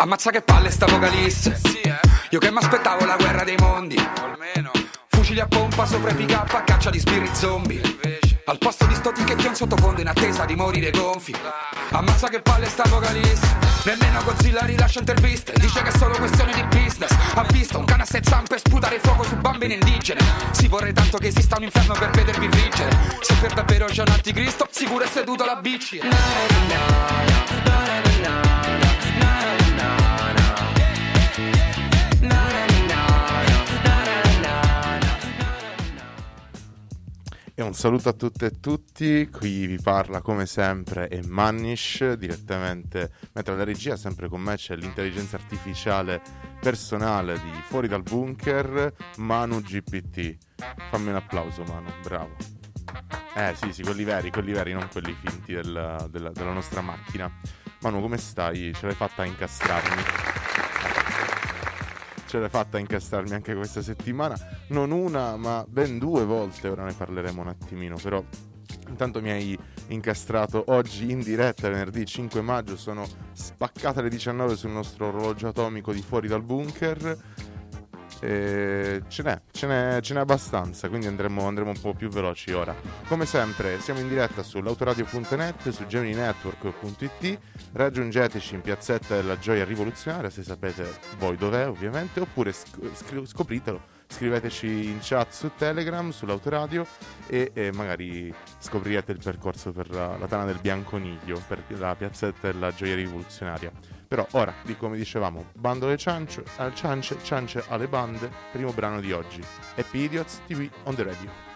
Ammazza che palle sta vocalisse, io che mi aspettavo la guerra dei mondi, fucili a pompa sopra i pick up a caccia di spiriti zombie, al posto di sto ticchettino sottofondo in attesa di morire gonfi. Ammazza che palle sta vocalisse, nemmeno Godzilla rilascia interviste, dice che è solo questione di business, ha visto un cane a sei zampe sputare fuoco su bambini indigene, si vorrei tanto che esista un inferno per vedervi friggere, se per davvero c'è un anticristo sicuro è seduto alla bici. E un saluto a tutte e tutti, qui vi parla come sempre Emanish, direttamente mentre la regia sempre con me c'è l'intelligenza artificiale personale di Fuori Dal Bunker, Manu GPT. Fammi un applauso Manu, bravo. Sì, quelli veri, non quelli finti della nostra macchina. Manu, come stai? Ce l'hai fatta a incastrarmi anche questa settimana, non una ma ben 2 volte, ora ne parleremo un attimino, però intanto mi hai incastrato oggi in diretta venerdì 5 maggio, sono spaccate le 19 sul nostro orologio atomico di Fuori Dal Bunker, e ce n'è abbastanza, quindi andremo un po' più veloci ora. Come sempre siamo in diretta sull'autoradio.net, su gemini network.it, raggiungeteci in piazzetta della Gioia Rivoluzionaria se sapete voi dov'è ovviamente, oppure scopritelo, scriveteci in chat su Telegram, sull'autoradio e magari scoprirete il percorso per la tana del Bianconiglio, per la piazzetta della Gioia Rivoluzionaria. Però ora, come dicevamo, bando alle ciance alle bande, primo brano di oggi, Happy Idiots TV on the Radio.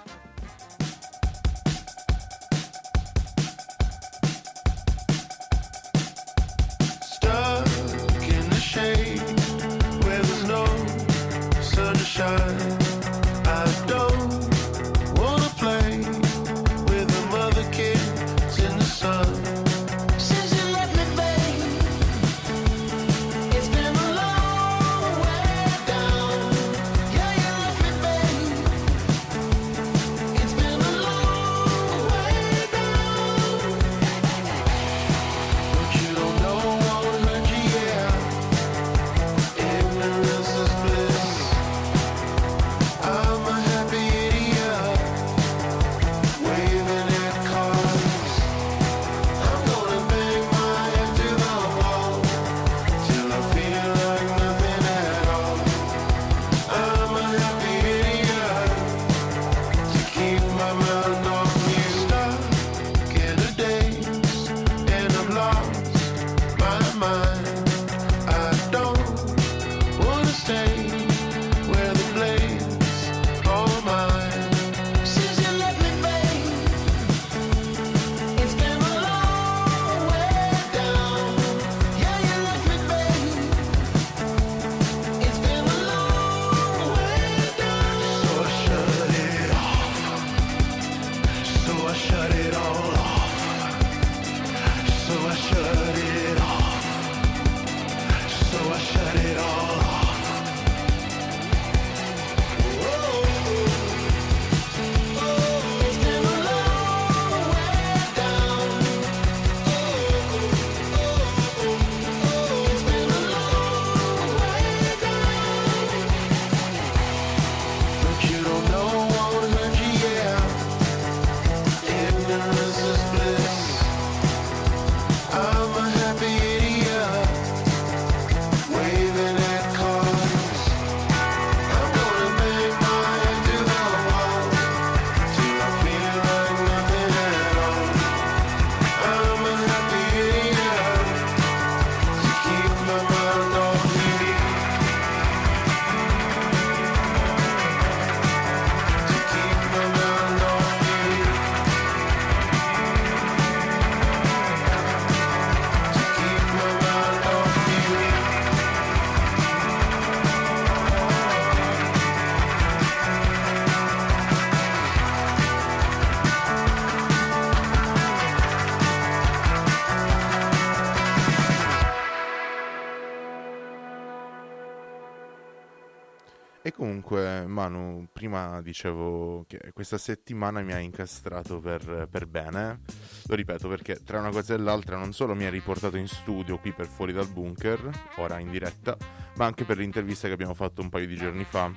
comunque, Manu, prima dicevo che questa settimana mi ha incastrato per bene. Lo ripeto perché tra una cosa e l'altra non solo mi ha riportato in studio qui per Fuori dal Bunker, ora in diretta, ma anche per l'intervista che abbiamo fatto un paio di giorni fa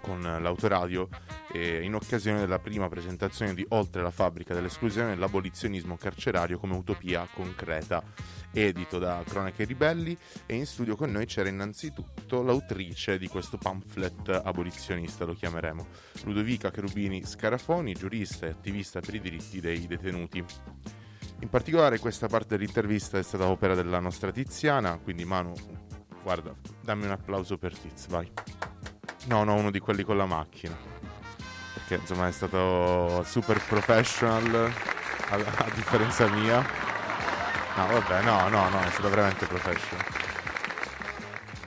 con l'Autoradio in occasione della prima presentazione di Oltre la fabbrica dell'esclusione e l'abolizionismo carcerario come utopia concreta, edito da Cronache Ribelli. E in studio con noi c'era innanzitutto l'autrice di questo pamphlet abolizionista, lo chiameremo, Ludovica Cherubini Scarafoni, giurista e attivista per i diritti dei detenuti. In particolare questa parte dell'intervista è stata opera della nostra Tiziana, quindi Manu, guarda, dammi un applauso per Tiz, vai. No, uno di quelli con la macchina, perché insomma è stato super professional a differenza mia. No, vabbè, no, è stato veramente professional.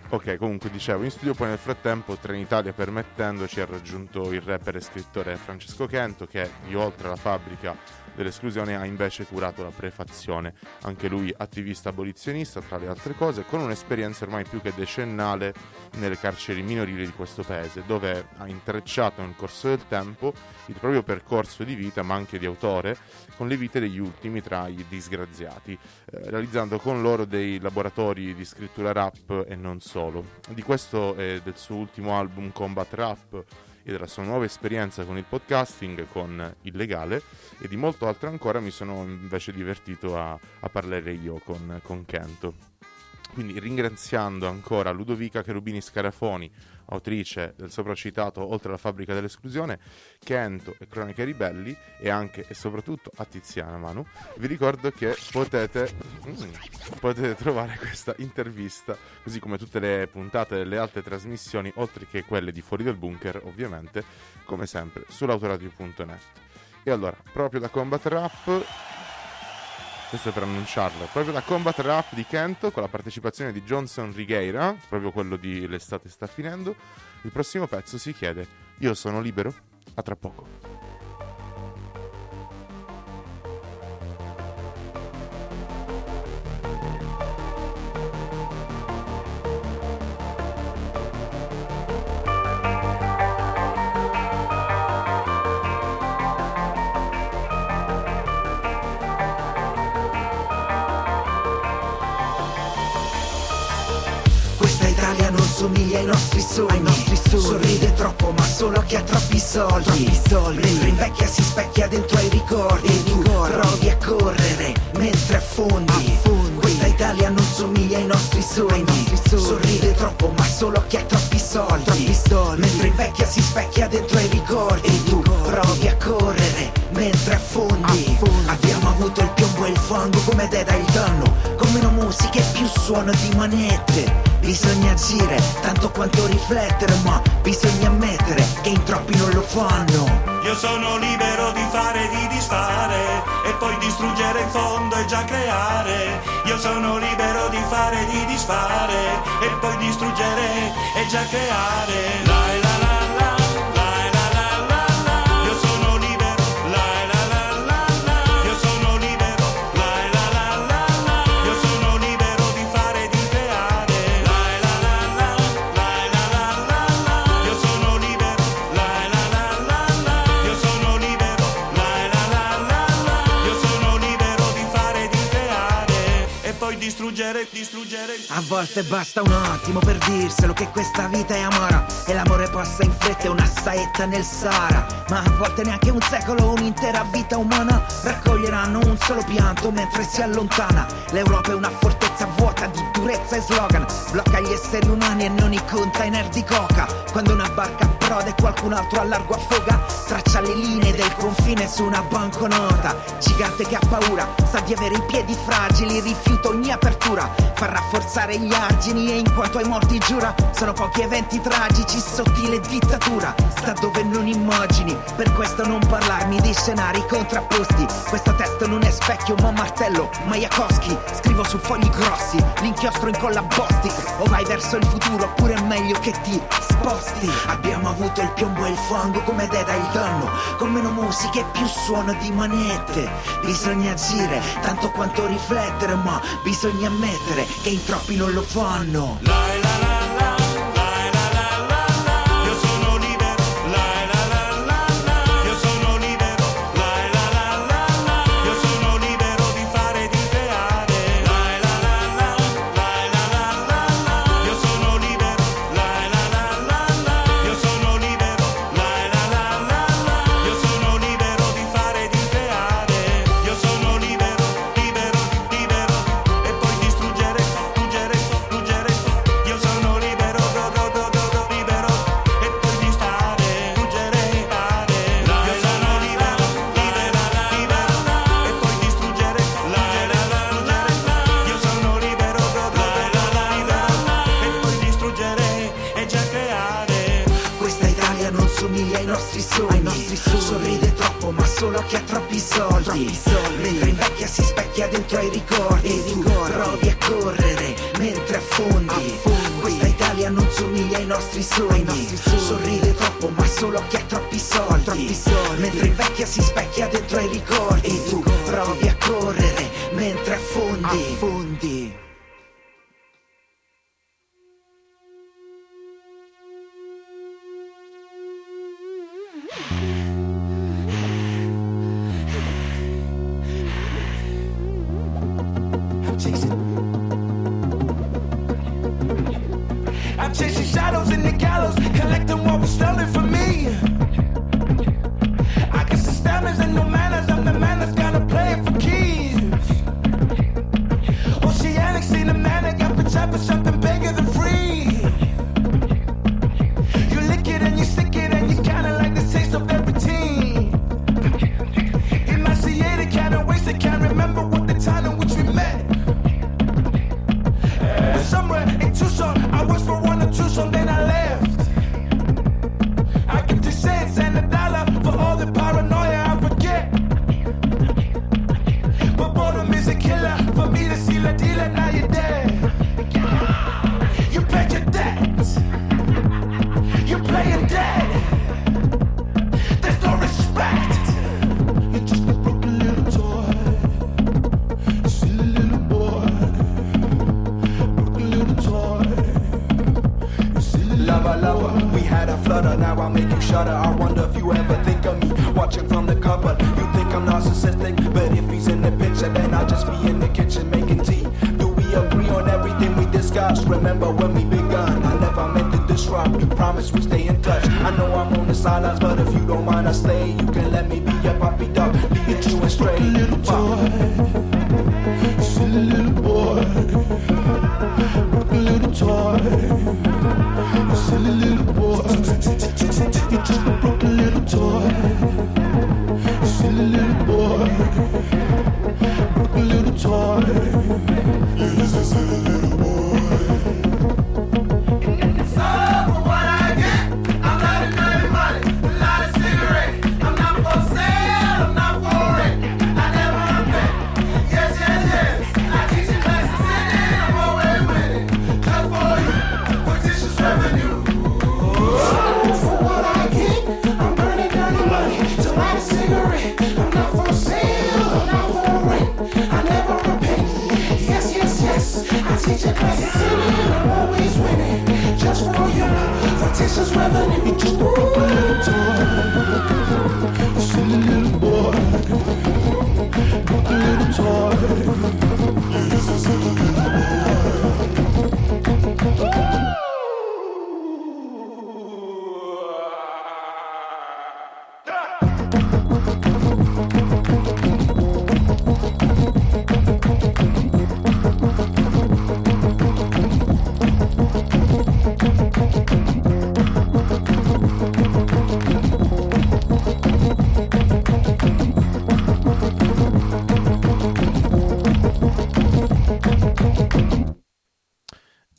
Ok, comunque dicevo, in studio poi nel frattempo, Trenitalia permettendo, ci ha raggiunto il rapper e scrittore Francesco Kento, che di Oltre la fabbrica dell'esclusione ha invece curato la prefazione. Anche lui attivista abolizionista, tra le altre cose, con un'esperienza ormai più che decennale nelle carceri minorili di questo paese, dove ha intrecciato nel corso del tempo il proprio percorso di vita, ma anche di autore, con le vite degli ultimi tra i disgraziati, realizzando con loro dei laboratori di scrittura rap e non solo. Di questo e del suo ultimo album Combat Rap e della sua nuova esperienza con il podcasting, con Illegale, e di molto altro ancora mi sono invece divertito a parlare io con Kento. Quindi ringraziando ancora Ludovica Cherubini Scarafoni, autrice del sopracitato Oltre la fabbrica dell'esclusione, Kento e Cronache Ribelli, e anche e soprattutto a Tiziana, Manu, vi ricordo che potete trovare questa intervista, così come tutte le puntate delle altre trasmissioni, oltre che quelle di Fuori dal Bunker, ovviamente, come sempre, sull'autoradio.net. E allora, proprio da Combat Rap... Questo è per annunciarlo, proprio da Combat Rap di Kento, con la partecipazione di Johnson Righeira, proprio quello di L'estate sta finendo. Il prossimo pezzo si chiede Io sono libero. A tra poco. Somiglia ai nostri sogni, sorride troppo ma solo chi ha troppi soldi, mentre invecchia si specchia dentro ai ricordi, e tu provi a correre mentre affondi. Questa Italia non somiglia ai nostri sogni, sorride troppo ma solo chi ha troppi soldi, mentre invecchia si specchia dentro ai ricordi, e tu provi a correre mentre affondi. Abbiamo avuto il piombo e il fango come te dai il danno, con meno musica e più suono di manette. Bisogna agire, tanto quanto riflettere, ma bisogna ammettere che in troppi non lo fanno. Io sono libero di fare e di disfare, e poi distruggere in fondo e già creare. Io sono libero di fare e di disfare, e poi distruggere e già creare. La, la, la. Distruggere. A volte basta un attimo per dirselo che questa vita è amara, e l'amore passa in fretta, è una saetta nel Sahara. Ma a volte neanche un secolo, un'intera vita umana raccoglieranno un solo pianto mentre si allontana. L'Europa è una fortezza vuota di durezza e slogan, blocca gli esseri umani e non i container di coca. Quando una barca prode e qualcun altro a largo affoga, traccia le linee del confine su una banconota. Gigante che ha paura, sa di avere i piedi fragili, rifiuta ogni apertura, fa rafforzare gli argini e in quanto ai morti giura. Sono pochi eventi tragici, sottile dittatura sta dove non immagini, per questo non parlarmi di scenari contrapposti. Questo testo non è specchio ma martello Majakowski, scrivo su fogli grossi, l'inchiostro incolla Bostic. O vai verso il futuro oppure è meglio che ti sposti. Abbiamo avuto il piombo e il fango come te dai il danno, con meno musica e più suono di manette. Bisogna agire, tanto quanto riflettere, ma bisogna ammettere che in troppi non lo fanno. La, la, la, la, la, la, la, la, la. chi ha troppi soldi, mentre invecchia si specchia dentro ai ricordi, provi a correre mentre affondi, questa Italia non somiglia ai nostri sogni, sorride troppo ma solo chi ha troppi soldi, mentre invecchia si specchia dentro ai ricordi, e tu provi a correre mentre affondi,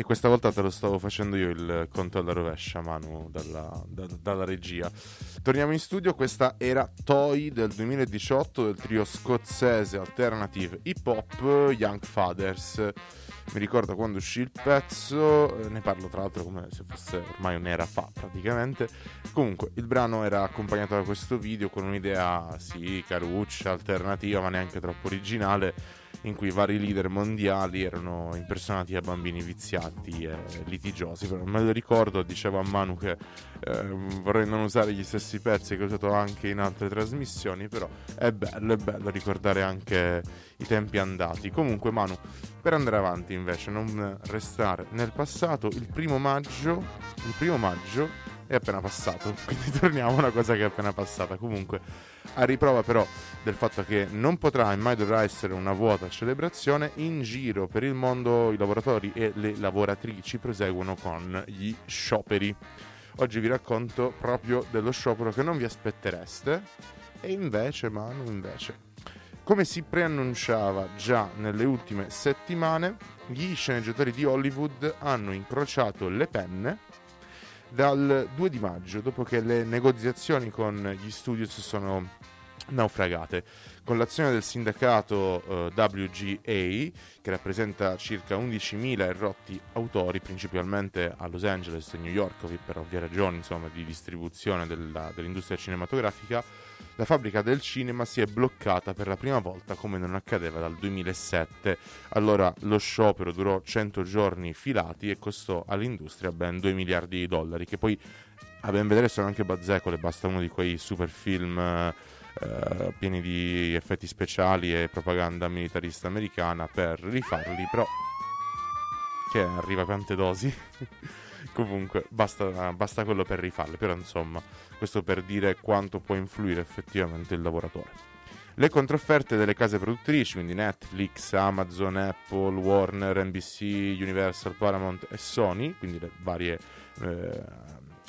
Questa volta te lo stavo facendo io il conto alla rovescia, Manu, dalla regia. Torniamo in studio, questa era Toy del 2018 del trio scozzese alternative hip hop Young Fathers. Mi ricordo quando uscì il pezzo, ne parlo tra l'altro come se fosse ormai un'era fa praticamente. Comunque il brano era accompagnato da questo video con un'idea sì caruccia, alternativa ma neanche troppo originale, in cui vari leader mondiali erano impersonati da bambini viziati e litigiosi. Però me lo ricordo, dicevo a Manu che vorrei non usare gli stessi pezzi che ho usato anche in altre trasmissioni, però è bello ricordare anche i tempi andati. Comunque Manu, per andare avanti invece, non restare nel passato, il primo maggio è appena passato, quindi torniamo a una cosa che è appena passata. Comunque, a riprova però del fatto che non potrà e mai dovrà essere una vuota celebrazione, in giro per il mondo i lavoratori e le lavoratrici proseguono con gli scioperi. Oggi vi racconto proprio dello sciopero che non vi aspettereste, e invece, come si preannunciava già nelle ultime settimane, gli sceneggiatori di Hollywood hanno incrociato le penne dal 2 di maggio, dopo che le negoziazioni con gli studios sono naufragate. Con l'azione del sindacato WGA, che rappresenta circa 11.000 errotti autori, principalmente a Los Angeles e New York, per ovvie ragioni, insomma, di distribuzione dell'industria cinematografica, la fabbrica del cinema si è bloccata per la prima volta, come non accadeva dal 2007. Allora lo sciopero durò 100 giorni filati e costò all'industria ben $2 miliardi, che poi a ben vedere sono anche bazzecole, basta uno di quei super film pieni di effetti speciali e propaganda militarista americana per rifarli, però che arriva tante dosi comunque basta quello per rifarli, però insomma questo per dire quanto può influire effettivamente il lavoratore. Le controfferte delle case produttrici, quindi Netflix, Amazon, Apple, Warner, NBC, Universal, Paramount e Sony, quindi le varie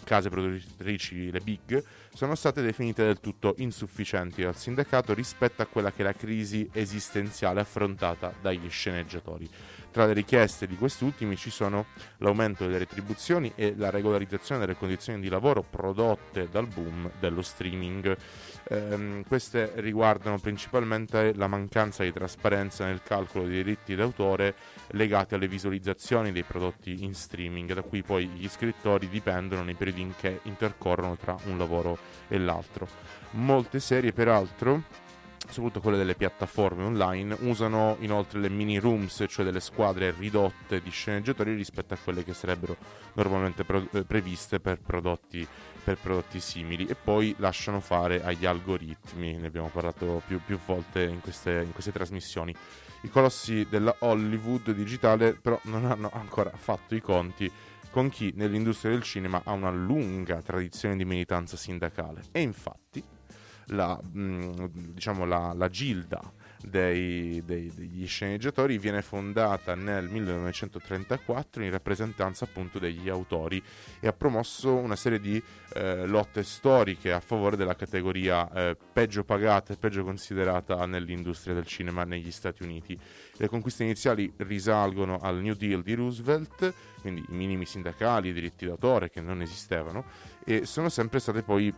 case produttrici, le big, sono state definite del tutto insufficienti dal sindacato rispetto a quella che è la crisi esistenziale affrontata dagli sceneggiatori. Tra le richieste di questi ultimi ci sono l'aumento delle retribuzioni e la regolarizzazione delle condizioni di lavoro prodotte dal boom dello streaming. Queste riguardano principalmente la mancanza di trasparenza nel calcolo dei diritti d'autore legati alle visualizzazioni dei prodotti in streaming, da cui poi gli scrittori dipendono nei periodi in che intercorrono tra un lavoro e l'altro. Molte serie, peraltro, soprattutto quelle delle piattaforme online, usano inoltre le mini rooms, cioè delle squadre ridotte di sceneggiatori rispetto a quelle che sarebbero normalmente previste per prodotti simili, e poi lasciano fare agli algoritmi, ne abbiamo parlato più volte in queste trasmissioni. I colossi della Hollywood digitale però non hanno ancora fatto i conti con chi nell'industria del cinema ha una lunga tradizione di militanza sindacale, e infatti la gilda degli sceneggiatori viene fondata nel 1934 in rappresentanza appunto degli autori, e ha promosso una serie di lotte storiche a favore della categoria peggio pagata e peggio considerata nell'industria del cinema negli Stati Uniti. Le conquiste iniziali risalgono al New Deal di Roosevelt, quindi i minimi sindacali, i diritti d'autore che non esistevano, e sono sempre state poi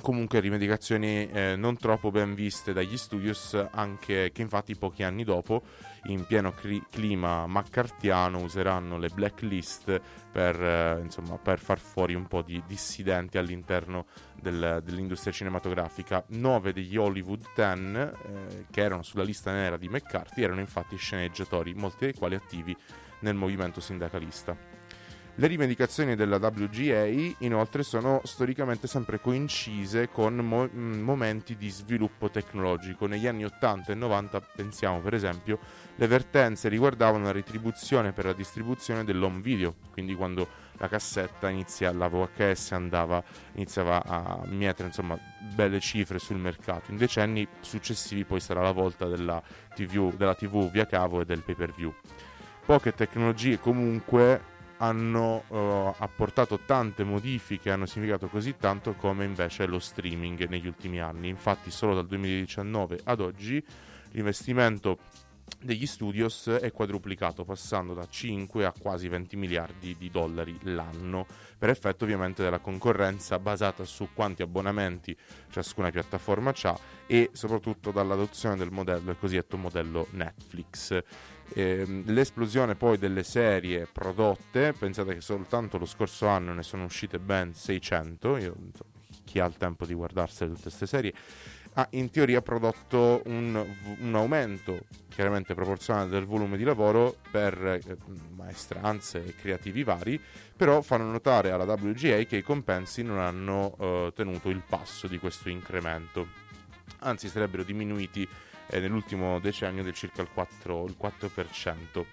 comunque rivendicazioni non troppo ben viste dagli studios, anche che infatti pochi anni dopo, in pieno clima maccartiano, useranno le blacklist per far fuori un po' di dissidenti all'interno dell'industria cinematografica. 9 degli Hollywood 10 che erano sulla lista nera di McCarthy erano infatti sceneggiatori, molti dei quali attivi nel movimento sindacalista. Le rivendicazioni della WGA inoltre sono storicamente sempre coincise con momenti di sviluppo tecnologico. Negli anni 80 e 90, pensiamo per esempio, le vertenze riguardavano la retribuzione per la distribuzione dell'home video, quindi quando la cassetta la VHS iniziava a mietere belle cifre sul mercato. In decenni successivi poi sarà la volta della TV via cavo e del pay-per-view. Poche tecnologie comunque hanno apportato tante modifiche, hanno significato così tanto come invece lo streaming negli ultimi anni. Infatti solo dal 2019 ad oggi l'investimento degli studios è quadruplicato, passando da 5 a quasi $20 miliardi l'anno, per effetto ovviamente della concorrenza basata su quanti abbonamenti ciascuna piattaforma ha, e soprattutto dall'adozione del cosiddetto modello Netflix. L'esplosione poi delle serie prodotte, pensate che soltanto lo scorso anno ne sono uscite ben 600, chi ha il tempo di guardarsene tutte queste serie, ha in teoria prodotto un aumento chiaramente proporzionale del volume di lavoro per maestranze e creativi vari, però fanno notare alla WGA che i compensi non hanno tenuto il passo di questo incremento, anzi sarebbero diminuiti nell'ultimo decennio del circa il 4%.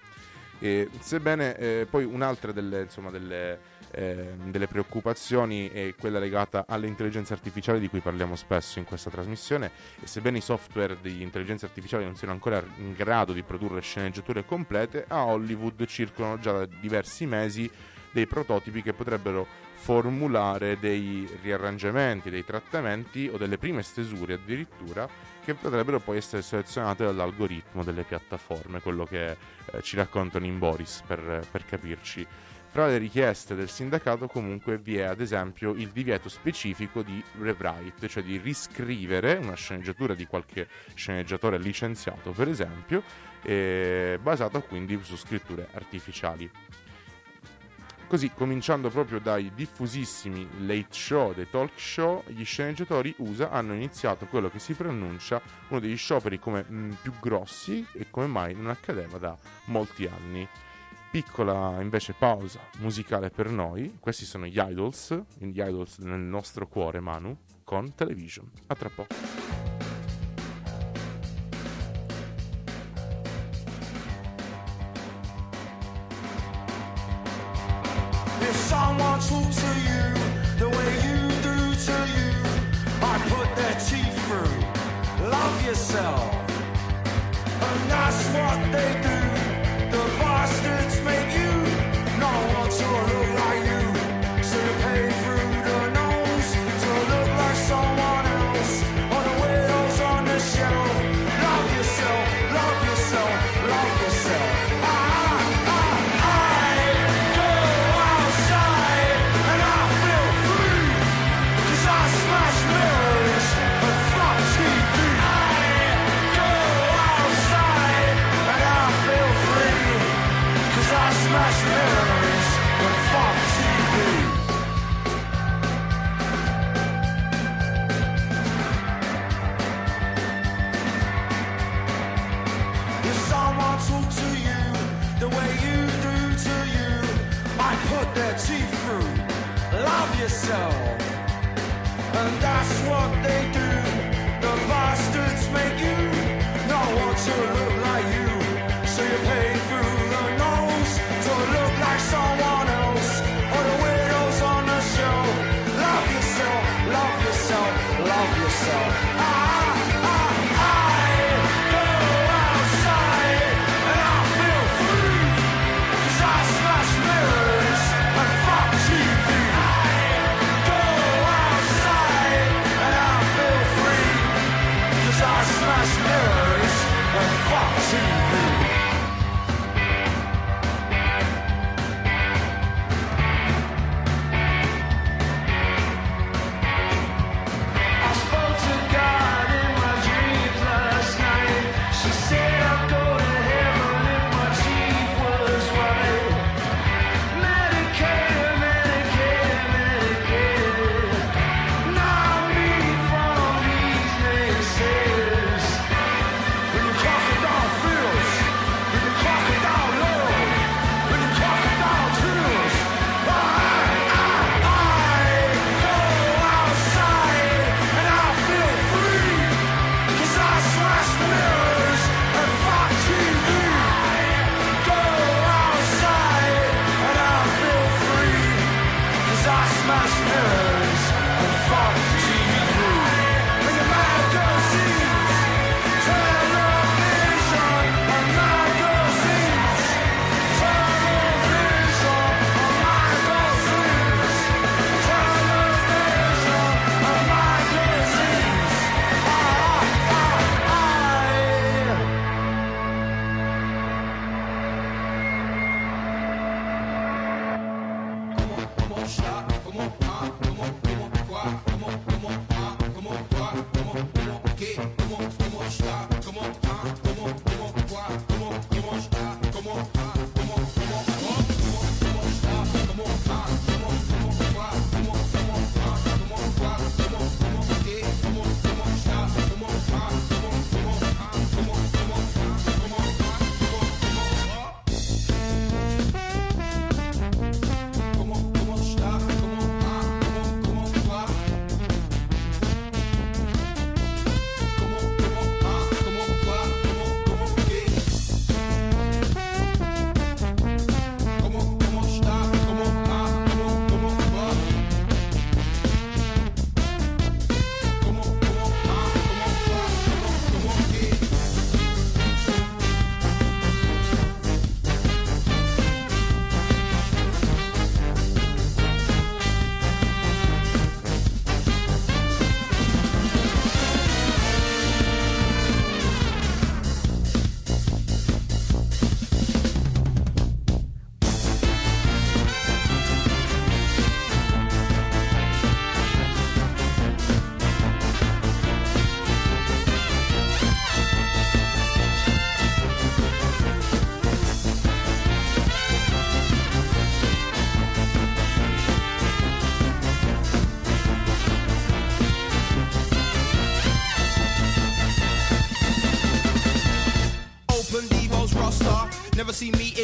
Sebbene poi un'altra delle preoccupazioni è quella legata all'intelligenza artificiale, di cui parliamo spesso in questa trasmissione, e sebbene i software di intelligenza artificiale non siano ancora in grado di produrre sceneggiature complete, a Hollywood circolano già da diversi mesi dei prototipi che potrebbero formulare dei riarrangiamenti, dei trattamenti o delle prime stesure addirittura, che potrebbero poi essere selezionate dall'algoritmo delle piattaforme, quello che ci raccontano in Boris per capirci. Tra le richieste del sindacato comunque vi è ad esempio il divieto specifico di rewrite, cioè di riscrivere una sceneggiatura di qualche sceneggiatore licenziato per esempio, basata quindi su scritture artificiali. Così, cominciando proprio dai diffusissimi late show, dei talk show, gli sceneggiatori USA hanno iniziato quello che si pronuncia uno degli scioperi come più grossi e come mai non accadeva da molti anni. Piccola invece pausa musicale per noi, questi sono gli Idols, gli Idols nel nostro cuore, Manu, con Television. A tra poco. Someone talks to you the way you do to you. I put their teeth through. Love yourself. And that's what they do. The bastards make you not want to look like you. So you pay through the nose to look like someone else. On the widows on the shelf. Love yourself, love yourself, love yourself. Their teeth through, love yourself, and that's what they do. The bastards make you not want to look like you, so you pay through the nose to look like someone else, or the widows on the shelf. Love yourself, love yourself, love yourself. Fuck!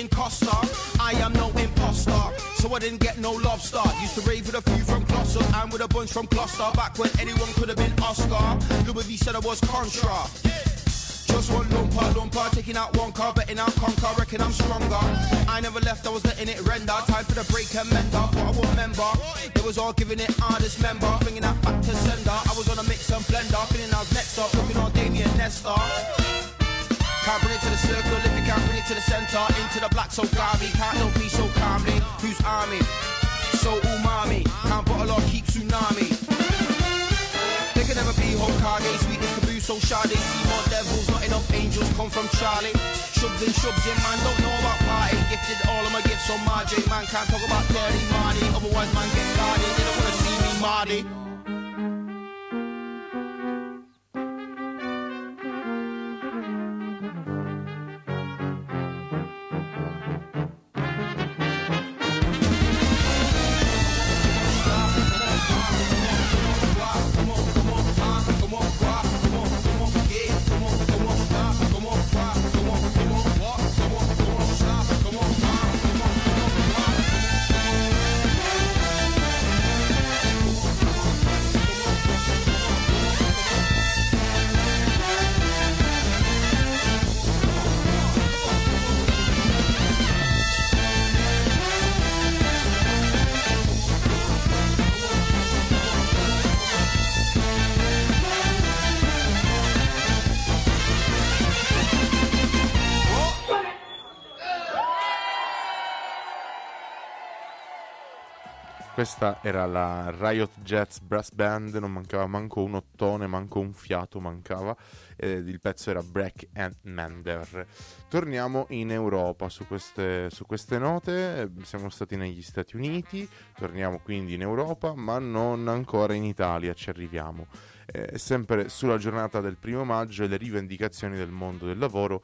incoster. I am no imposter, so I didn't get no love star. Used to rave with a few from Gloucester and with a bunch from Gloucester, back when anyone could have been Oscar. Louis said I was contra. Just one lumper, taking out one car, betting out conquer, reckon I'm stronger. I never left, I was letting it render. Time for the break and mend up, but I won't remember. It was all giving it hardest member, bringing that back to sender. I was on a mix and blender, feeling I was next up, looking on Damien Nestor. Can't bring it to the circle if you can't bring it to the center. Into the black so glammy, can't help me so calmly. Who's army? So umami, can't bottle or keep tsunami. They can never be Hokage, sweet as taboo, so shy they see more devils, not enough angels come from Charlie. Shubs and shubs in man, don't know about party. Gifted all of my gifts on my J, man can't talk about dirty Marty. Otherwise man get guarded, they don't wanna see me Marty. Questa era la Riot Jets Brass Band, non mancava manco un ottone, manco un fiato mancava, il pezzo era Breck and Mender. Torniamo in Europa su queste note, siamo stati negli Stati Uniti, torniamo quindi in Europa ma non ancora in Italia, ci arriviamo. Sempre sulla giornata del 1° maggio e le rivendicazioni del mondo del lavoro,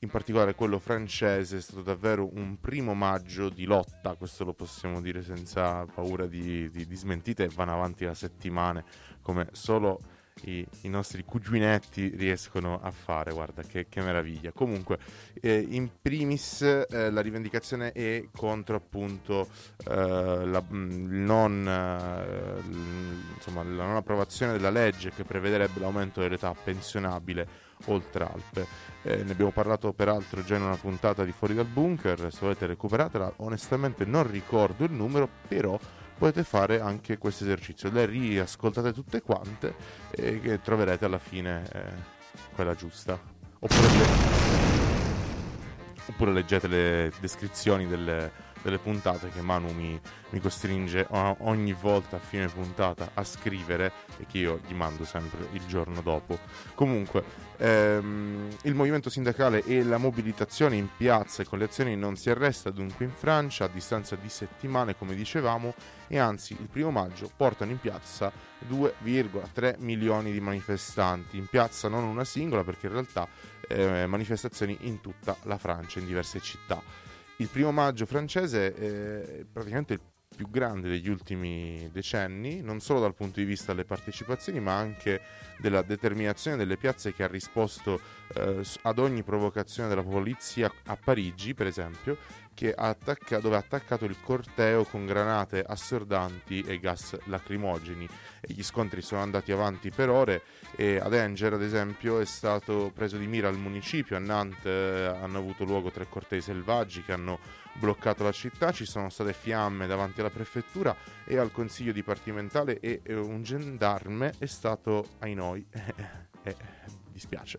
in particolare quello francese, è stato davvero un 1° maggio di lotta, questo lo possiamo dire senza paura di smentite, e vanno avanti da settimane come solo i nostri cuginetti riescono a fare, guarda che meraviglia. Comunque in primis la rivendicazione è contro appunto la non approvazione della legge che prevederebbe l'aumento dell'età pensionabile oltre Alpe. Ne abbiamo parlato peraltro già in una puntata di Fuori Dal Bunker, se volete recuperatela, onestamente non ricordo il numero, però potete fare anche questo esercizio, le riascoltate tutte quante e che troverete alla fine quella giusta, oppure leggete le descrizioni delle puntate che Manu mi costringe ogni volta a fine puntata a scrivere e che io gli mando sempre il giorno dopo. Comunque il movimento sindacale e la mobilitazione in piazza e con le azioni non si arresta dunque in Francia a distanza di settimane, come dicevamo, e anzi il 1° maggio portano in piazza 2,3 milioni di manifestanti, in piazza non una singola perché in realtà manifestazioni in tutta la Francia, in diverse città. Il 1° maggio francese è praticamente il più grande degli ultimi decenni, non solo dal punto di vista delle partecipazioni, ma anche della determinazione delle piazze, che ha risposto ad ogni provocazione della polizia a Parigi, per esempio, che dove ha attaccato il corteo con granate assordanti e gas lacrimogeni. E gli scontri sono andati avanti per ore e ad Angers, ad esempio, è stato preso di mira il municipio. A Nantes hanno avuto luogo 3 cortei selvaggi che hanno bloccato la città, ci sono state fiamme davanti alla prefettura e al consiglio dipartimentale e un gendarme è stato, ahinoi, dispiace,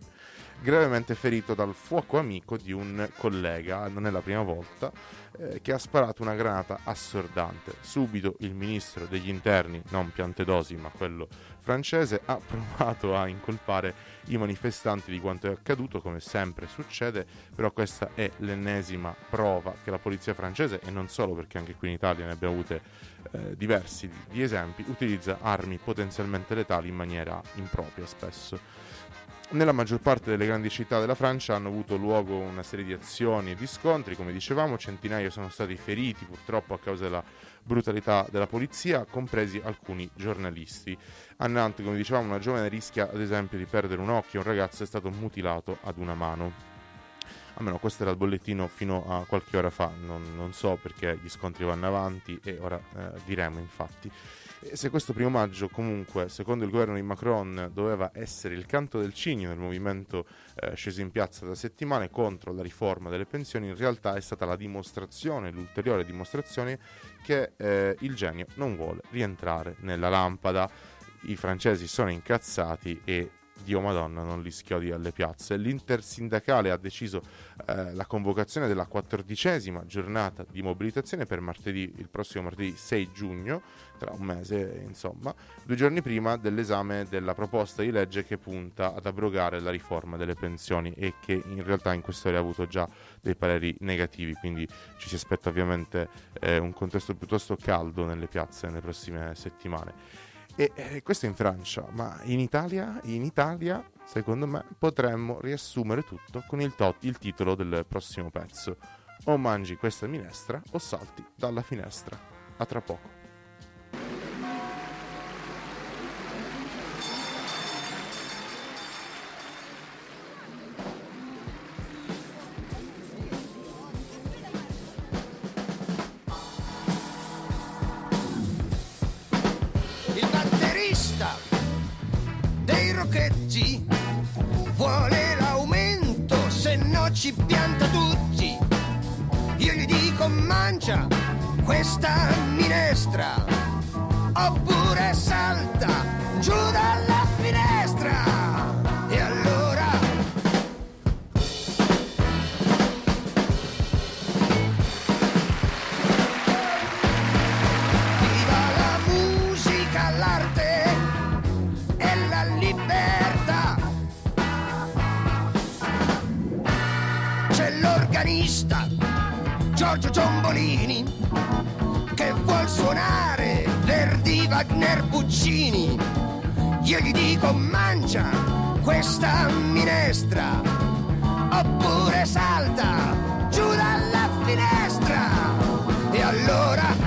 gravemente ferito dal fuoco amico di un collega, non è la prima volta, che ha sparato una granata assordante. Subito il ministro degli interni, non Piantedosi ma quello francese, ha provato a incolpare i manifestanti di quanto è accaduto, come sempre succede, però questa è l'ennesima prova che la polizia francese, e non solo perché anche qui in Italia ne abbiamo avute diversi di esempi, utilizza armi potenzialmente letali in maniera impropria spesso. Nella maggior parte delle grandi città della Francia hanno avuto luogo una serie di azioni e di scontri, come dicevamo, centinaia sono stati feriti purtroppo a causa della brutalità della polizia, compresi alcuni giornalisti. A Nantes, come dicevamo, una giovane rischia ad esempio di perdere un occhio, un ragazzo è stato mutilato ad una mano. almeno questo era il bollettino fino a qualche ora fa, non so perché gli scontri vanno avanti e ora diremo infatti. E se questo primo maggio comunque secondo il governo di Macron doveva essere il canto del cigno del movimento sceso in piazza da settimane contro la riforma delle pensioni, in realtà è stata la dimostrazione, l'ulteriore dimostrazione che il genio non vuole rientrare nella lampada. I francesi sono incazzati e Dio Madonna non li schiodi alle piazze. L'intersindacale ha deciso la convocazione della 14ª giornata di mobilitazione per martedì, il prossimo martedì 6 giugno, tra un mese insomma, 2 giorni prima dell'esame della proposta di legge che punta ad abrogare la riforma delle pensioni e che in realtà in quest'ora ha avuto già dei pareri negativi, quindi ci si aspetta ovviamente un contesto piuttosto caldo nelle piazze nelle prossime settimane. E questo in Francia, ma in Italia, secondo me, potremmo riassumere tutto con il titolo del prossimo pezzo. O mangi questa minestra o salti dalla finestra. A tra poco. Vuole l'aumento, se no ci pianta tutti. Io gli dico mangia questa minestra, oppure salta giù dalla finestra. E allora viva la musica, l'arte e la libertà. Giorgio Giombolini che vuol suonare Verdi, Wagner, Puccini. Io gli dico mangia questa minestra, oppure salta giù dalla finestra. E allora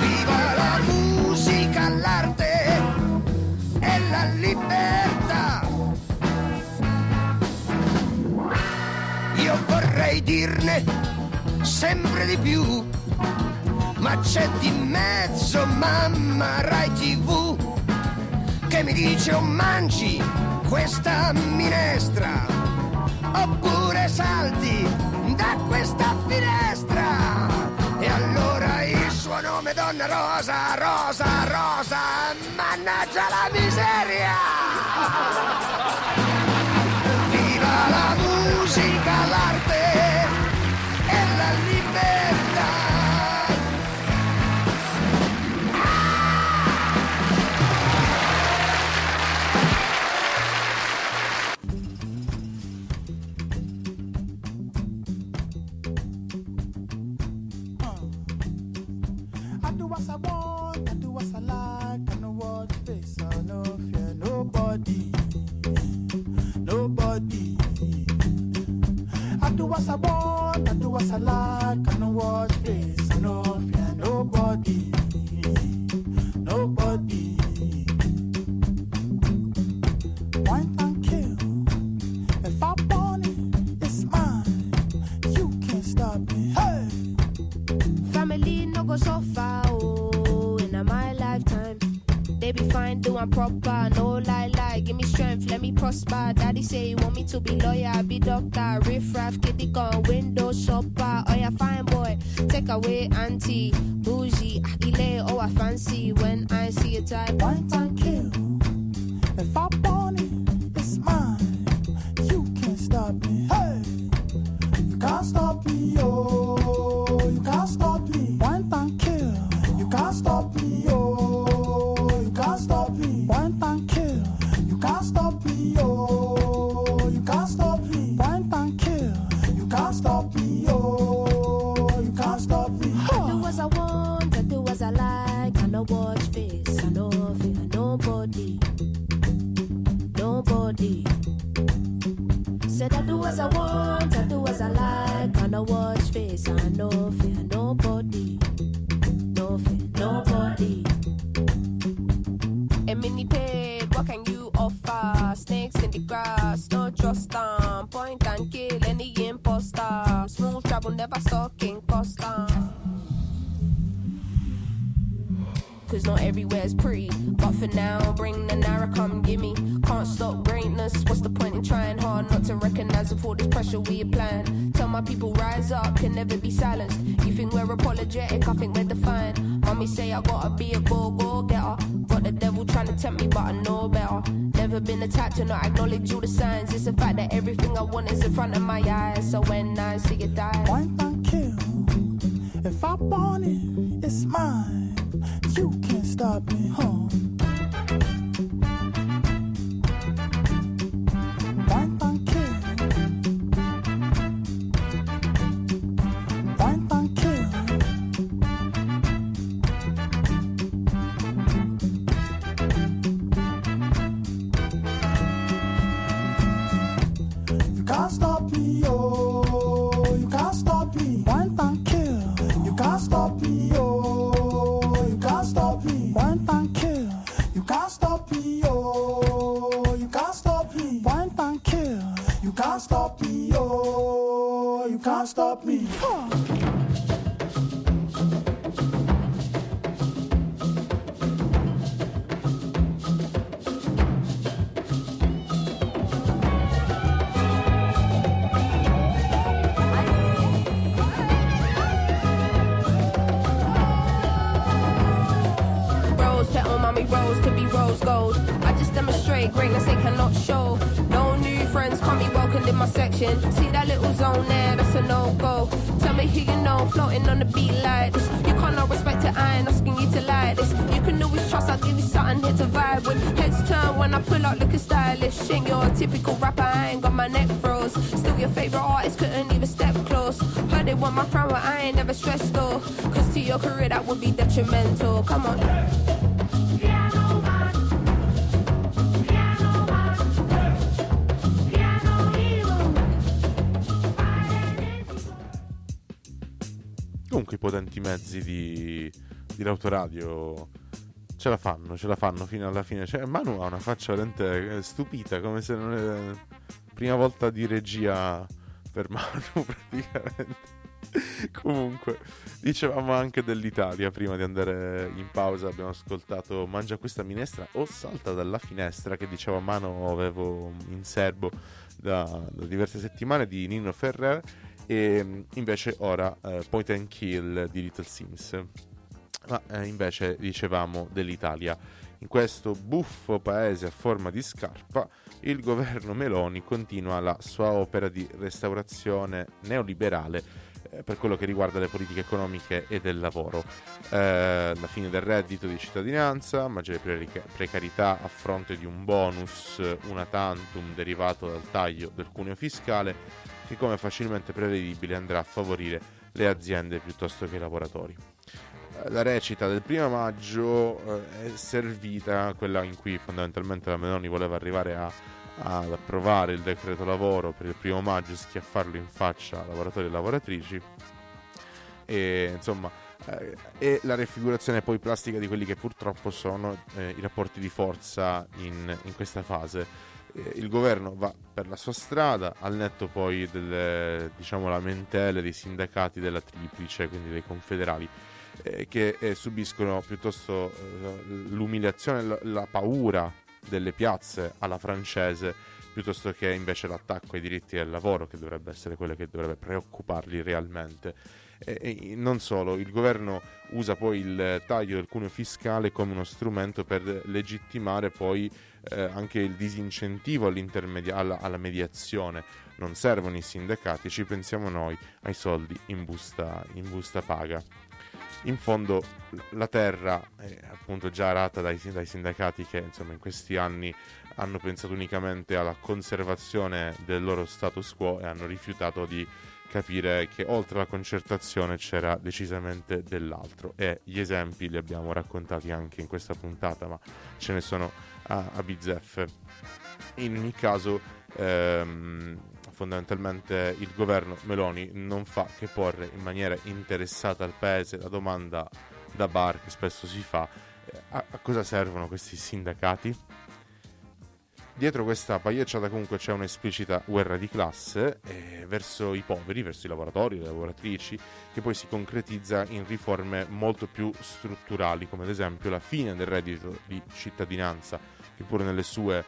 viva la musica, l'arte, la libertà. Io vorrei dirne sempre di più, ma c'è di mezzo mamma Rai TV che mi dice o mangi questa minestra, oppure salti da questa finestra. E allora il suo nome Donna Rosa, Rosa, Rosa, mannaggia la miseria! Viva la musica, l'arte e la libertà! I want, I do what I like, I know what face, I know fear nobody, nobody. Point and kill, if I want it, it's mine, you can't stop me, hey! Family no go so far, oh, in my lifetime, they be fine, doing proper, no lie, lie, give me strength, let me prosper, daddy say you want me to be lawyer, be doctor, riff-raff, kitty gun, window shopper, oh yeah, fine boy, take away auntie, bougie, akile, oh I fancy, when I see a type, point and kill, if I want it, it's mine, you can't stop me, hey, you can't stop me, oh, you can't stop me, point and kill, you can't stop me, oh. Point and kill, you can't stop me, oh, you can't stop me. Point and kill, you can't stop me, oh, you can't stop me. I do as I want, I do as I like, I no watch face, I no fear nobody, nobody. Said I do as I want, I do as I like, I no watch face, I no fear nobody, no fear nobody. a mini pig, what can you offer? Snakes in the grass, don't trust them. Point and kill any imposter. Smooth travel, never stalking custom. Cause not everywhere's pretty, but for now, bring the Nara, come gimme. Can't stop greatness, what's the point in trying hard not to recognise of all this pressure we applying? Tell my people rise up, can never be silenced. You think we're apologetic, I think we're defiant. Mommy say I gotta be a go-getter. Got the devil trying to tempt me, but I know better. Never been the type to not acknowledge all the signs. It's the fact that everything I want is in front of my eyes. So when I see it die, why not kill? If I want it, it's mine. You can't stop me, huh? Bang bang kill. Bang bang kill. You can't stop me, oh. You can't stop me. Bang bang kill. You can't stop me, oh. Stop me, oh, you can't stop me. Huh. Rose petal, mommy rose could be rose gold. I just demonstrate greatness they cannot show. Friends call me welcome in my section. See that little zone there, that's a no-go. Tell me who you know, floating on the beat like this. You can't no respect to I ain't asking you to like this. You can always trust, I'll give you something here to vibe with. Heads turn when I pull out looking stylish. Ain't your typical rapper, I ain't got my neck froze. Still your favourite artist, couldn't even step close. Heard they want my crown, but I ain't never stressed though. Cause to your career that would be detrimental, come on. Comunque i potenti mezzi di l'autoradio ce la fanno fino alla fine. Cioè, Manu ha una faccia veramente stupita, come se non è prima volta di regia per Manu praticamente. Comunque, dicevamo anche dell'Italia prima di andare in pausa, abbiamo ascoltato Mangia questa minestra o salta dalla finestra, che diceva Manu avevo in serbo da diverse settimane, di Nino Ferrer. E invece ora Point and Kill di Little Sims. Ma invece dicevamo dell'Italia. In questo buffo paese a forma di scarpa il governo Meloni continua la sua opera di restaurazione neoliberale per quello che riguarda le politiche economiche e del lavoro. La fine del reddito di cittadinanza, maggiore precarietà a fronte di un bonus una tantum derivato dal taglio del cuneo fiscale, che come facilmente prevedibile andrà a favorire le aziende piuttosto che i lavoratori. La recita del 1 maggio è servita, quella in cui fondamentalmente la Meloni voleva arrivare ad approvare il decreto lavoro per il 1 maggio e schiaffarlo in faccia a lavoratori e lavoratrici, e insomma e la raffigurazione poi plastica di quelli che purtroppo sono i rapporti di forza in questa fase. Il governo va per la sua strada, al netto poi delle, diciamo, lamentele dei sindacati della triplice, quindi dei confederali, che subiscono piuttosto l'umiliazione, la paura delle piazze alla francese, piuttosto che invece l'attacco ai diritti del lavoro, che dovrebbe essere quello che dovrebbe preoccuparli realmente. E non solo, il governo usa poi il taglio del cuneo fiscale come uno strumento per legittimare poi anche il disincentivo alla mediazione. Non servono i sindacati, ci pensiamo noi ai soldi in busta paga. In fondo la terra è appunto già arata dai sindacati, che insomma in questi anni hanno pensato unicamente alla conservazione del loro status quo e hanno rifiutato di capire che oltre alla concertazione c'era decisamente dell'altro, e gli esempi li abbiamo raccontati anche in questa puntata, ma ce ne sono a bizzeffe. In ogni caso fondamentalmente il governo Meloni non fa che porre in maniera interessata al paese la domanda da bar che spesso si fa, A cosa servono questi sindacati? Dietro questa pagliacciata comunque c'è un'esplicita guerra di classe verso i poveri, verso i lavoratori, le lavoratrici, che poi si concretizza in riforme molto più strutturali, come ad esempio la fine del reddito di cittadinanza, che pure nelle sue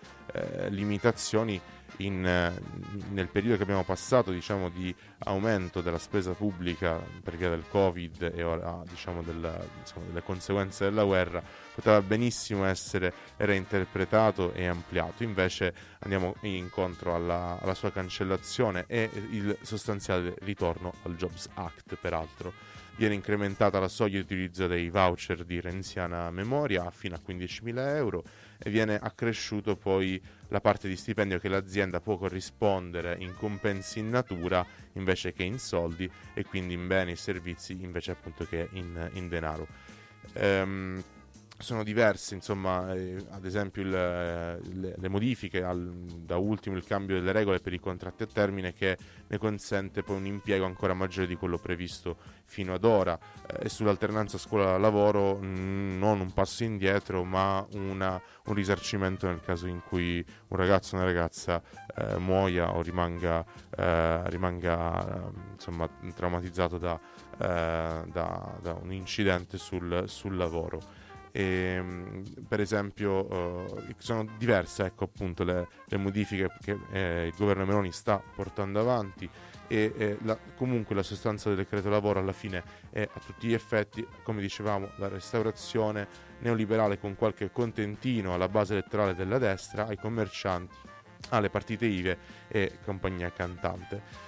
limitazioni nel periodo che abbiamo passato, diciamo, di aumento della spesa pubblica per via del Covid e ora, diciamo, delle conseguenze della guerra, poteva benissimo essere reinterpretato e ampliato. Invece andiamo incontro alla sua cancellazione e il sostanziale ritorno al Jobs Act. Peraltro viene incrementata la soglia di utilizzo dei voucher di renziana memoria fino a 15.000 euro e viene accresciuto poi la parte di stipendio che l'azienda può corrispondere in compensi in natura invece che in soldi, e quindi in beni e servizi invece appunto che in denaro. Sono diverse, insomma, ad esempio le modifiche, da ultimo il cambio delle regole per i contratti a termine, che ne consente poi un impiego ancora maggiore di quello previsto fino ad ora, e sull'alternanza scuola-lavoro non un passo indietro, ma un risarcimento nel caso in cui un ragazzo o una ragazza muoia o rimanga insomma traumatizzato da un incidente sul lavoro. E, per esempio, sono diverse, ecco, appunto le modifiche che il governo Meloni sta portando avanti, e comunque la sostanza del decreto lavoro alla fine è a tutti gli effetti, come dicevamo, la restaurazione neoliberale con qualche contentino alla base elettorale della destra, ai commercianti, alle partite IVA e compagnia cantante.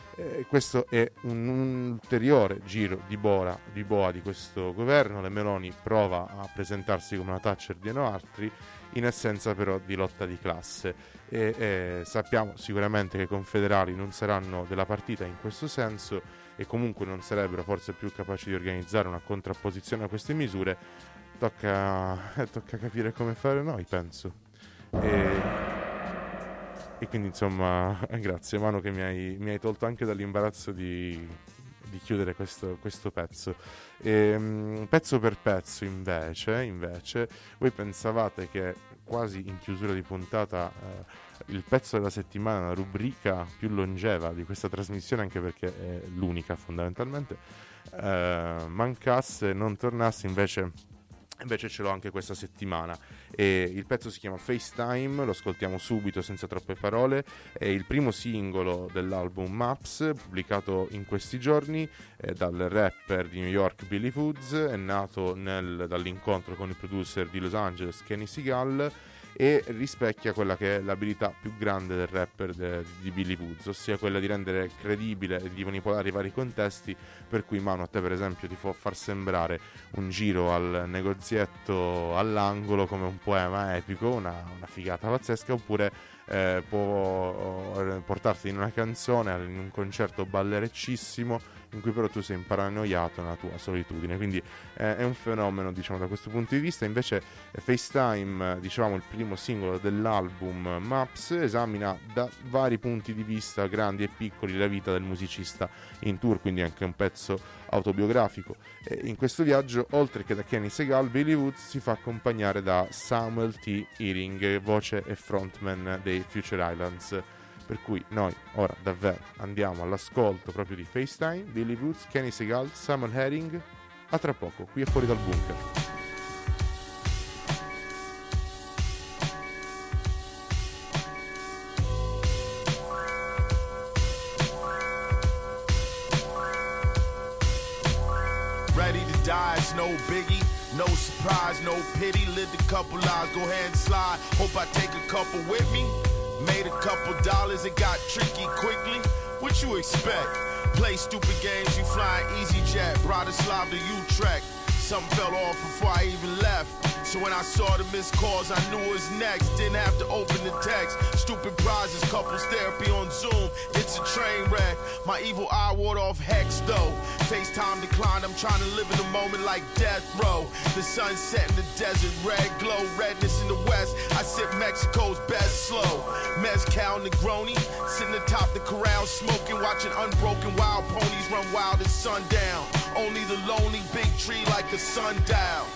Questo è un ulteriore giro di boa di questo governo. La Meloni prova a presentarsi come una Thatcher di altri, in assenza però di lotta di classe, e sappiamo sicuramente che i confederali non saranno della partita in questo senso, e comunque non sarebbero forse più capaci di organizzare una contrapposizione a queste misure. Tocca capire come fare noi, penso. E quindi, insomma, grazie Manu che mi hai tolto anche dall'imbarazzo di chiudere questo pezzo. Pezzo per pezzo invece voi pensavate che quasi in chiusura di puntata il pezzo della settimana, la rubrica più longeva di questa trasmissione, anche perché è l'unica fondamentalmente, mancasse, non tornasse, invece ce l'ho anche questa settimana, e il pezzo si chiama FaceTime, lo ascoltiamo subito senza troppe parole, è il primo singolo dell'album Maps, pubblicato in questi giorni dal rapper di New York Billy Woods. È nato dall'incontro con il producer di Los Angeles Kenny Segal, e rispecchia quella che è l'abilità più grande del rapper di Billy Woods, ossia quella di rendere credibile e di manipolare i vari contesti, per cui Manu, a te per esempio ti può far sembrare un giro al negozietto all'angolo come un poema epico, una figata pazzesca, oppure può portarti in una canzone, in un concerto ballereccissimo, in cui però tu sei imparanoiato nella tua solitudine. Quindi è un fenomeno, diciamo, da questo punto di vista. Invece FaceTime, diciamo, il primo singolo dell'album Maps, esamina da vari punti di vista, grandi e piccoli, la vita del musicista in tour, quindi anche un pezzo autobiografico. E in questo viaggio, oltre che da Kenny Segal, Billy Woods si fa accompagnare da Samuel T. Herring, voce e frontman dei Future Islands. Per cui noi ora davvero andiamo all'ascolto proprio di FaceTime, Billy Woods, Kenny Segal, Samuel Herring. A tra poco, qui è Fuori dal Bunker. No biggie, no surprise, no pity. Lived a couple lives, go ahead and slide. Hope I take a couple with me. Made a couple dollars, it got tricky quickly. What you expect? Play stupid games, you flying EasyJet. Bratislava to Utrecht. Something fell off before I even left. So when I saw the missed calls, I knew it was next. Didn't have to open the text. Stupid prizes, couples therapy on Zoom. It's a train wreck. My evil eye ward off Hex, though. FaceTime declined. I'm trying to live in the moment like death row. The sunset in the desert, red glow, redness in the west. I sip Mexico's best slow. Mezcal Negroni, sitting atop the corral, smoking, watching unbroken wild ponies run wild at sundown. Only the lonely big tree like a sundial.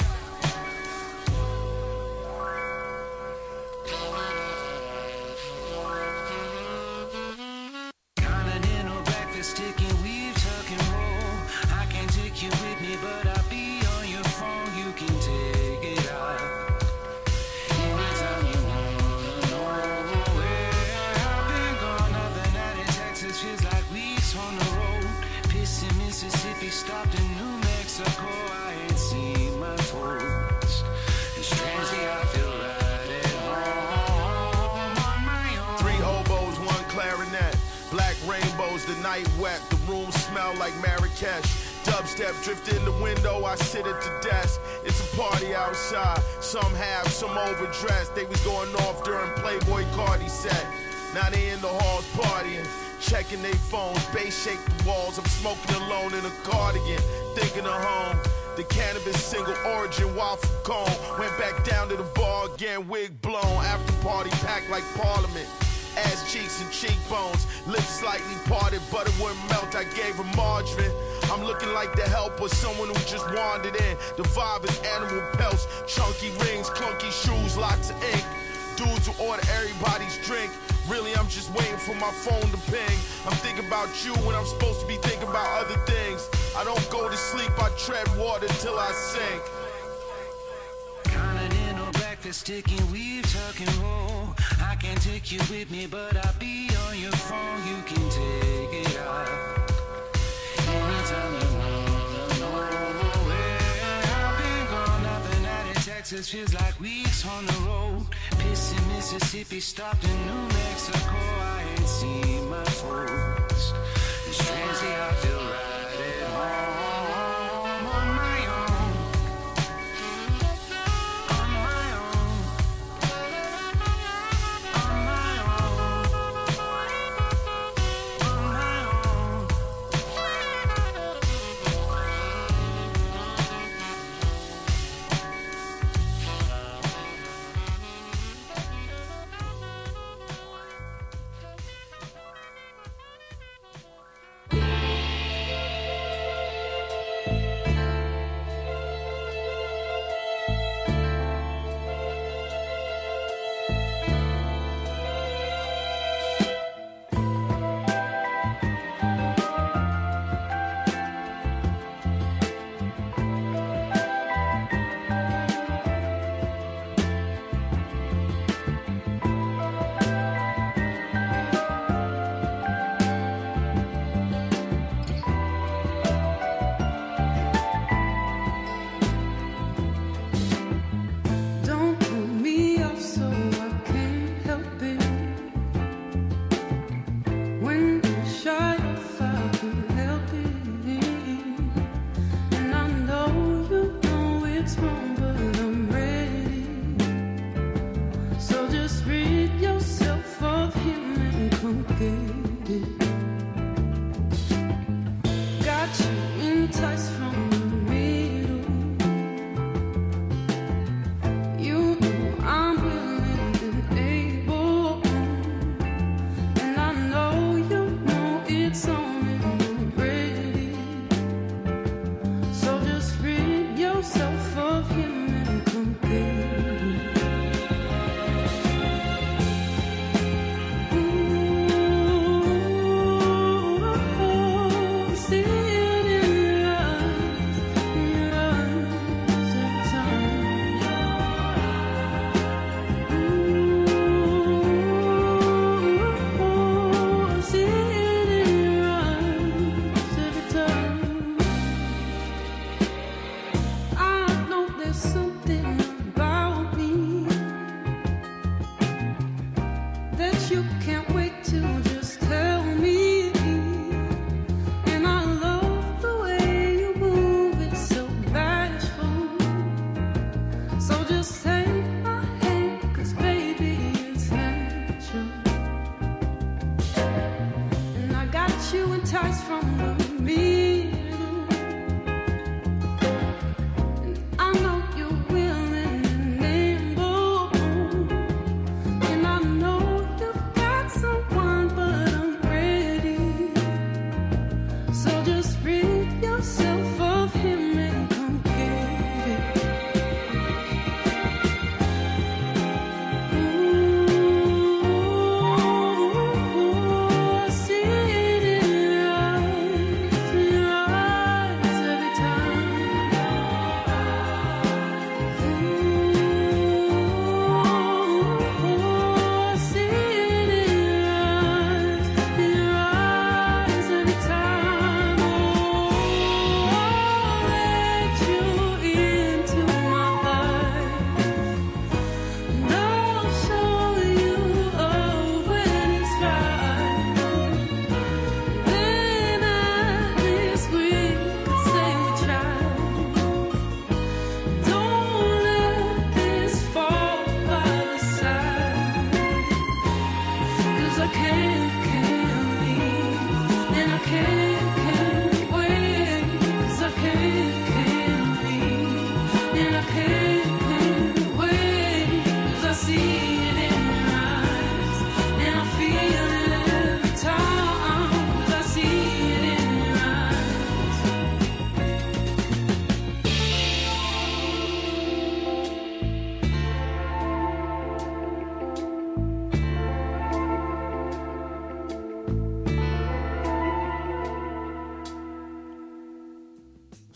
the night wet, the room smell like Marrakesh. Dubstep drift in the window, I sit at the desk. It's a party outside, some half, some overdressed. They was going off during Playboy Cardi set. Now they in the halls partying, checking they phones. Bass shake the walls, I'm smoking alone in a cardigan, thinking of home. The cannabis single origin waffle cone. Went back down to the bar again, wig blown. After party packed like Parliament. Ass cheeks and cheekbones, lips slightly parted, butter wouldn't melt, I gave her margarine. I'm looking like the help or someone who just wandered in. The vibe is animal pelts, chunky rings, clunky shoes, lots of ink. Dudes who order everybody's drink. Really, I'm just waiting for my phone to ping. I'm thinking about you when I'm supposed to be thinking about other things. I don't go to sleep, I tread water till I sink. Continental breakfast, chicken, weave, tuck and roll. I can't take you with me, but I'll be on your phone. You can take it out anytime you want. No way. I've been gone up and out of Texas, feels like weeks on the road. Pissing Mississippi, stopped in New Mexico. I ain't seen my folks. It's crazy, I feel right at home on my own. On my own. On my own. On my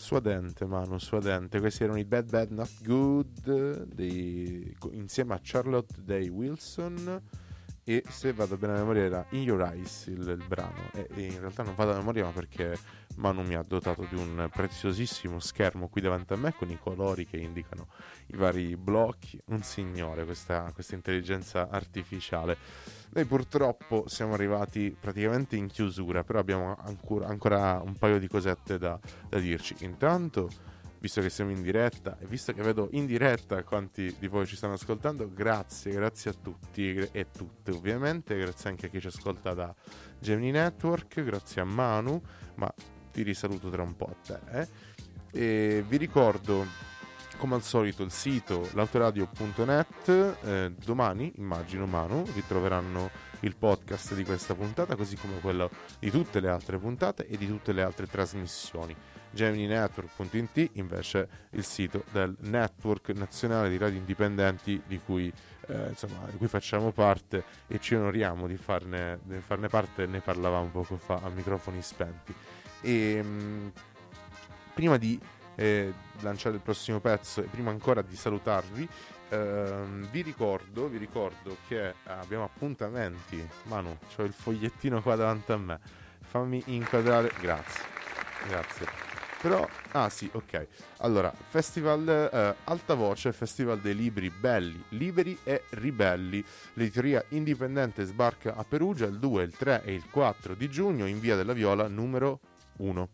suadente, Manu, suadente. Questi erano i Bad Bad Not Good insieme a Charlotte Day Wilson, e se vado bene a memoria era In Your Eyes il brano, e in realtà non vado a memoria, ma perché Manu mi ha dotato di un preziosissimo schermo qui davanti a me con i colori che indicano i vari blocchi. Un signore questa intelligenza artificiale. Noi purtroppo siamo arrivati praticamente in chiusura, però abbiamo ancora un paio di cosette da dirci. Intanto, visto che siamo in diretta e visto che vedo in diretta quanti di voi ci stanno ascoltando, grazie a tutti e tutte, ovviamente grazie anche a chi ci ascolta da Gemini Network, grazie a Manu, ma ti risaluto tra un po' a te, e vi ricordo come al solito il sito l'autoradio.net. Domani, immagino, Manu, vi troveranno il podcast di questa puntata, così come quello di tutte le altre puntate e di tutte le altre trasmissioni. Gemini network.it invece il sito del network nazionale di radio indipendenti di cui di cui facciamo parte e ci onoriamo di farne parte. Ne parlavamo poco fa a microfoni spenti, e prima di lanciare il prossimo pezzo e prima ancora di salutarvi, vi ricordo che abbiamo appuntamenti. Manu, c'ho il fogliettino qua davanti a me, fammi inquadrare, grazie. Però, sì, ok. Allora, Festival Altavoce, Festival dei libri belli, liberi e ribelli. L'editoria indipendente sbarca a Perugia il 2, il 3 e il 4 di giugno in via della Viola numero 1.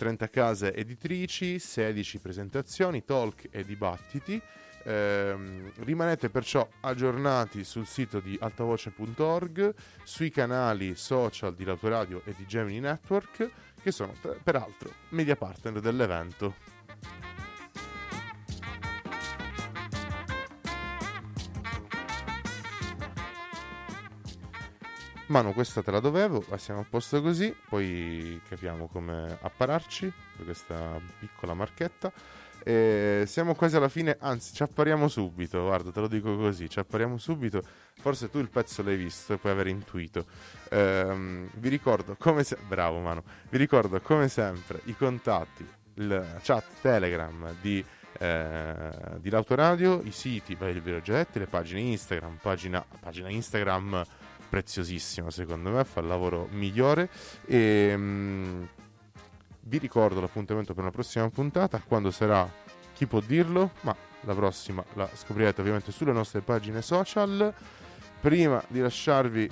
30 case editrici, 16 presentazioni, talk e dibattiti. Rimanete perciò aggiornati sul sito di altavoce.org, sui canali social di L'Autoradio e di Gemini Network, che sono peraltro media partner dell'evento. Manu, questa te la dovevo, ma siamo a posto così, poi capiamo come appararci per questa piccola marchetta. Siamo quasi alla fine, anzi ci appariamo subito, guarda, te lo dico così, ci appariamo subito. Forse tu il pezzo l'hai visto e puoi aver intuito. Vi ricordo come bravo Manu, vi ricordo come sempre i contatti, il chat Telegram di l'Autoradio, i siti, ve l'ho già detto, le pagine Instagram, pagina Instagram preziosissima secondo me, fa il lavoro migliore. E vi ricordo l'appuntamento per una prossima puntata, quando sarà chi può dirlo, ma la prossima la scoprirete ovviamente sulle nostre pagine social. Prima di lasciarvi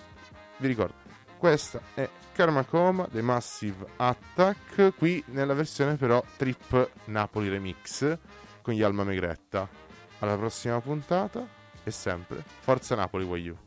vi ricordo, questa è Karma Coma dei Massive Attack, qui nella versione però Trip Napoli Remix con gli Almamegretta. Alla prossima puntata e sempre Forza Napoli, voglio.